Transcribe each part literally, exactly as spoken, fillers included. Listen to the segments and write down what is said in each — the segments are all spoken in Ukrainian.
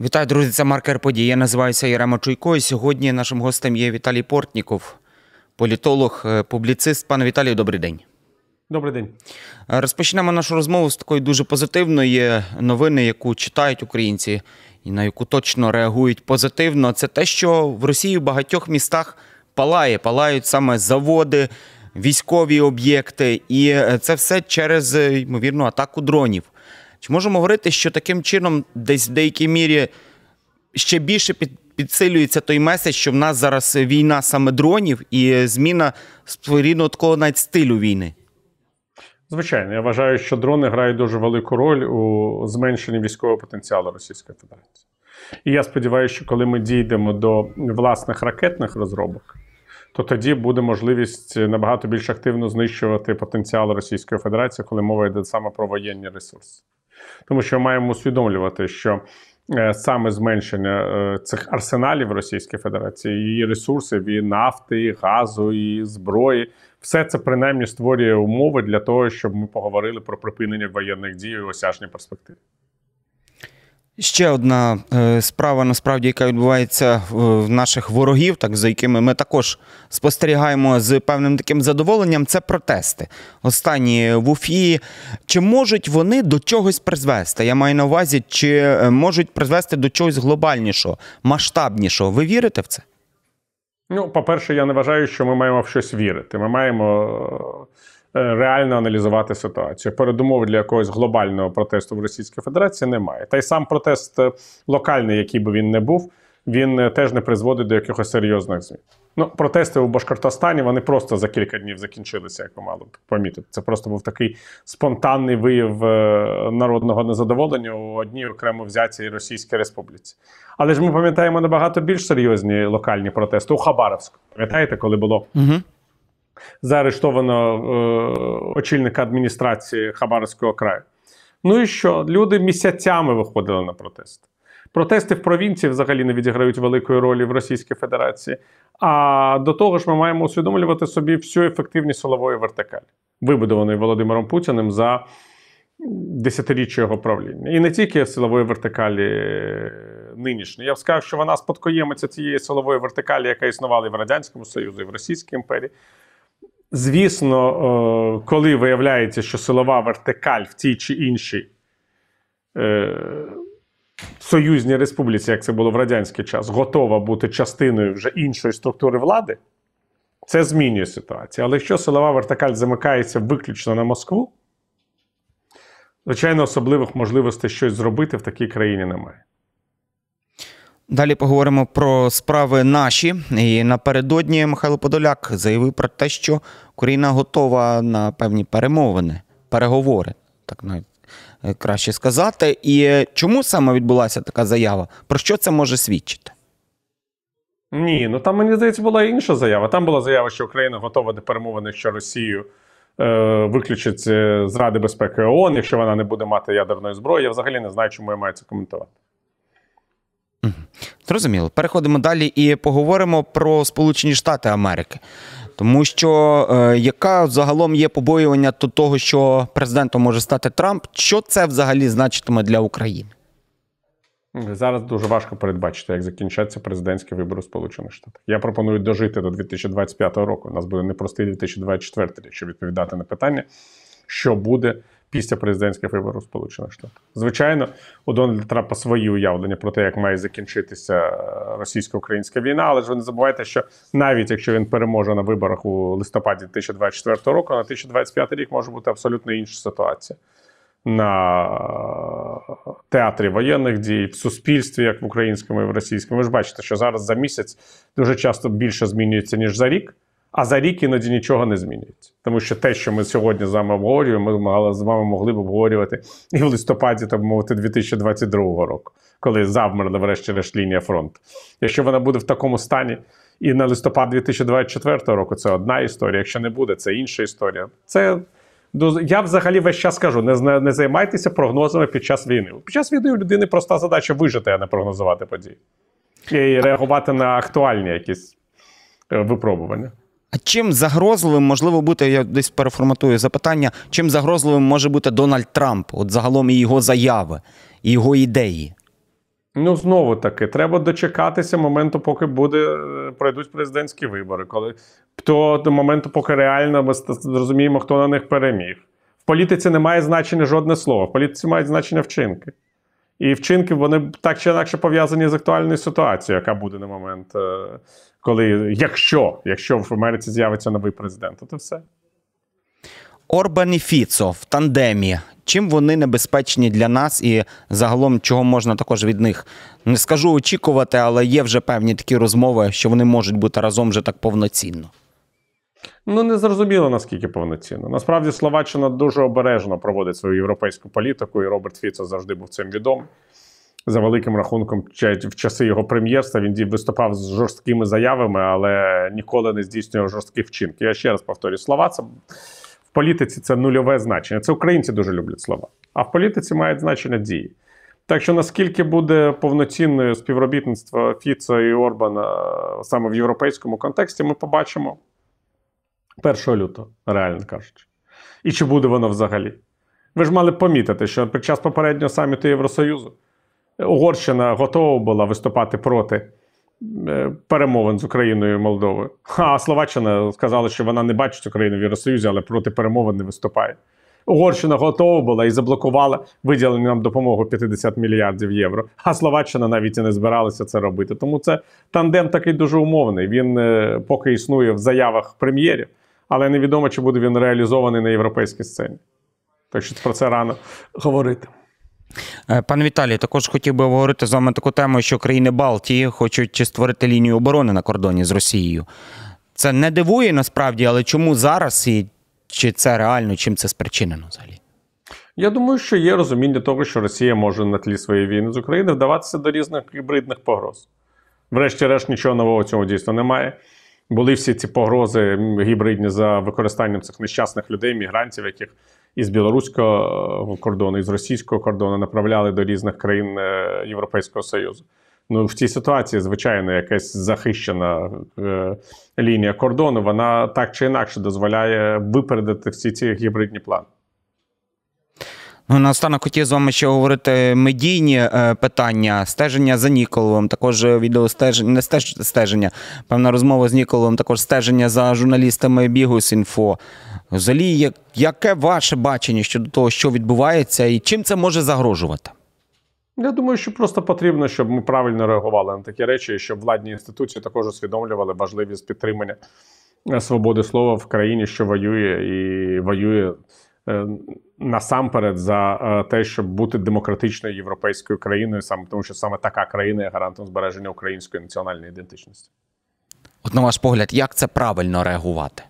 Вітаю, друзі, це «Маркер подій». Я називаюся Ярема Чуйко, і сьогодні нашим гостем є Віталій Портников, політолог, публіцист. Пане Віталію, добрий день. Добрий день. Розпочнемо нашу розмову з такої дуже позитивної новини, яку читають українці і на яку точно реагують позитивно. Це те, що в Росії в багатьох містах палає, палають саме заводи, військові об'єкти, і це все через, ймовірно, атаку дронів. Чи можемо говорити, що таким чином десь в деякій мірі ще більше підсилюється той меседж, що в нас зараз війна саме дронів і зміна своєрідного такого навіть стилю війни? Звичайно. Я вважаю, що дрони грають дуже велику роль у зменшенні військового потенціалу Російської Федерації. І я сподіваюся, що коли ми дійдемо до власних ракетних розробок, то тоді буде можливість набагато більш активно знищувати потенціал Російської Федерації, коли мова йде саме про воєнні ресурси. Тому що ми маємо усвідомлювати, що саме зменшення цих арсеналів Російської Федерації, її ресурсів, і нафти, і газу, і зброї, все це принаймні створює умови для того, щоб ми поговорили про припинення воєнних дій і осяжні перспективи. Ще одна справа, насправді, яка відбувається в наших ворогів, так, за якими ми також спостерігаємо з певним таким задоволенням, це протести. Останні в Уфі. Чи можуть вони до чогось призвести? Я маю на увазі, чи можуть призвести до чогось глобальнішого, масштабнішого? Ви вірите в це? Ну, по-перше, я не вважаю, що ми маємо в щось вірити. Ми маємо реально аналізувати ситуацію. Передумов для якогось глобального протесту в Російській Федерації немає. Та й сам протест локальний, який би він не був, він теж не призводить до якихось серйозних змін. Ну, протести у Башкортостані, вони просто за кілька днів закінчилися, як ви мали б помітити. Це просто був такий спонтанний вияв народного незадоволення у одній окремо взятій Російській Республіці. Але ж ми пам'ятаємо набагато більш серйозні локальні протести у Хабаровську. Пам'ятаєте, коли було Угу. заарештовано е, очільника адміністрації Хабаровського краю? Ну і що? Люди місяцями виходили на протести. Протести в провінції взагалі не відіграють великої ролі в Російській Федерації. А до того ж ми маємо усвідомлювати собі всю ефективність силової вертикалі, вибудованої Володимиром Путіним за десятиріччя його правління. І не тільки силової вертикалі нинішньої. Я б сказав, що вона спадкоємиця цієї силової вертикалі, яка існувала і в Радянському Союзі, і в Російській імперії. Звісно, коли виявляється, що силова вертикаль в тій чи іншій союзній республіці, як це було в радянський час, готова бути частиною вже іншої структури влади, це змінює ситуацію. Але якщо силова вертикаль замикається виключно на Москву, звичайно, особливих можливостей щось зробити в такій країні немає. Далі поговоримо про справи наші. І напередодні Михайло Подоляк заявив про те, що Україна готова на певні перемовини, переговори, так навіть краще сказати. І чому саме відбулася така заява? Про що це може свідчити? Ні, ну там, мені здається, була інша заява. Там була заява, що Україна готова до перемовини, що Росію е, виключить з Ради безпеки ООН, якщо вона не буде мати ядерної зброї. Я взагалі не знаю, чому я маю це коментувати. Зрозуміло. Переходимо далі і поговоримо про Сполучені Штати Америки. Тому що е, яка загалом є побоювання до того, що президентом може стати Трамп? Що це взагалі значитиме для України? Зараз дуже важко передбачити, як закінчаться президентські вибори в Сполучених Штатах. Я пропоную дожити до дві тисячі двадцять п'ятого року. У нас буде непростий дві тисячі двадцять четвертий, якщо відповідати на питання, що буде після президентських виборів Сполучених Штатів. Звичайно, у Дональда Трампа свої уявлення про те, як має закінчитися російсько-українська війна, але ж ви не забувайте, що навіть якщо він переможе на виборах у листопаді дві тисячі двадцять четвертого року, на дві тисячі двадцять п'ятий рік може бути абсолютно інша ситуація. На театрі воєнних дій, в суспільстві, як в українському і в російському. Ви ж бачите, що зараз за місяць дуже часто більше змінюється, ніж за рік. А за рік іноді нічого не змінюється. Тому що те, що ми сьогодні з вами обговорюємо, ми з вами могли б обговорювати і в листопаді, так би мовити, дві тисячі двадцять другого року, коли завмерла врешті-решт лінія фронту. Якщо вона буде в такому стані і на листопад дві тисячі двадцять четвертого року, це одна історія. Якщо не буде, це інша історія. Це я взагалі весь час кажу, не, не займайтеся прогнозами під час війни. Під час війни у людини проста задача вижити, а не прогнозувати події. І реагувати на актуальні якісь випробування. А чим загрозливим, можливо, бути, я десь переформатую запитання, чим загрозливим може бути Дональд Трамп, от загалом і його заяви, і його ідеї? Ну, знову-таки, треба дочекатися моменту, поки буде, пройдуть президентські вибори. Коли, то, до моменту, поки реально ми зрозуміємо, хто на них переміг. В політиці немає значення жодне слово. В політиці мають значення вчинки. І вчинки, вони так чи інакше пов'язані з актуальною ситуацією, яка буде на момент, коли, якщо, якщо в Америці з'явиться новий президент, то все. Орбан і Фіцо в тандемі. Чим вони небезпечні для нас і загалом чого можна також від них? Не скажу очікувати, але є вже певні такі розмови, що вони можуть бути разом вже так повноцінно. Ну, не зрозуміло, наскільки повноцінно. Насправді, Словаччина дуже обережно проводить свою європейську політику, і Роберт Фіцо завжди був цим відомий. За великим рахунком, в часи його прем'єрства він виступав з жорсткими заявами, але ніколи не здійснював жорстких вчинків. Я ще раз повторюю, слова – це в політиці це нульове значення. Це українці дуже люблять слова, а в політиці мають значення дії. Так що, наскільки буде повноцінною співробітництво Фіцо і Орбана саме в європейському контексті, ми побачимо першого лютого, реально кажучи. І чи буде воно взагалі? Ви ж мали помітити, що під час попереднього саміту Євросоюзу Угорщина готова була виступати проти перемовин з Україною і Молдовою. А Словаччина сказала, що вона не бачить Україну в Євросоюзі, але проти перемовин не виступає. Угорщина готова була і заблокувала виділення нам допомогу п'ятдесят мільярдів євро. А Словаччина навіть і не збиралася це робити. Тому це тандем такий дуже умовний. Він поки існує в заявах прем'єрів, але невідомо, чи буде він реалізований на європейській сцені. Так що про це рано говорити. Пане Віталій, також хотів би говорити з вами таку тему, що країни Балтії хочуть створити лінію оборони на кордоні з Росією. Це не дивує насправді, але чому зараз і чи це реально, чим це спричинено взагалі? Я думаю, що є розуміння того, що Росія може на тлі своєї війни з Україною вдаватися до різних гібридних погроз. Врешті-решт нічого нового цього дійсно немає. Були всі ці погрози гібридні за використанням цих нещасних людей, мігрантів, яких із білоруського кордону, із російського кордону направляли до різних країн Європейського Союзу. Ну, в цій ситуації, звичайно, якась захищена е, лінія кордону, вона так чи інакше дозволяє випередити всі ці гібридні плани. Ну, наостанок хотів з вами ще говорити медійні е, питання, стеження за Ніколовим, також відеостеження, не стеж, стеження, певна розмова з Ніколовим, також стеження за журналістами Бігус.Інфо. Взагалі, як, яке ваше бачення щодо того, що відбувається і чим це може загрожувати? Я думаю, що просто потрібно, щоб ми правильно реагували на такі речі, і щоб владні інституції також усвідомлювали важливість підтримання свободи слова в країні, що воює, і воює е, насамперед за е, те, щоб бути демократичною європейською країною, саме тому що саме така країна є гарантом збереження української національної ідентичності. От на ваш погляд, як це правильно реагувати?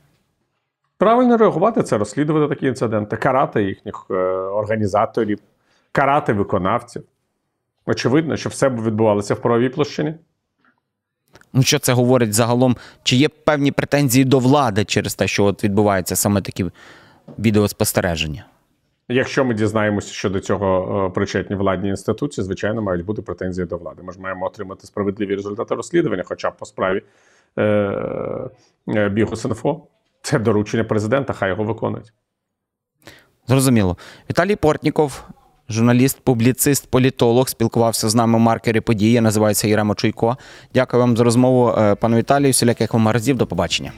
Правильно реагувати – це розслідувати такі інциденти, карати їхніх е, організаторів, карати виконавців. Очевидно, що все б відбувалося в правовій площині. Ну, що це говорить загалом? Чи є певні претензії до влади через те, що от відбуваються саме такі відеоспостереження? Якщо ми дізнаємося, що до цього причетні владні інституції, звичайно, мають бути претензії до влади. Ми ж маємо отримати справедливі результати розслідування, хоча б по справі Бігус.Інфо. Це доручення президента, хай його виконують. Зрозуміло. Віталій Портников, журналіст, публіцист, політолог, спілкувався з нами в маркері події. Я називаюся Ярема Чуйко. Дякую вам за розмову, пане Віталію. Всіляких вам разів. До побачення.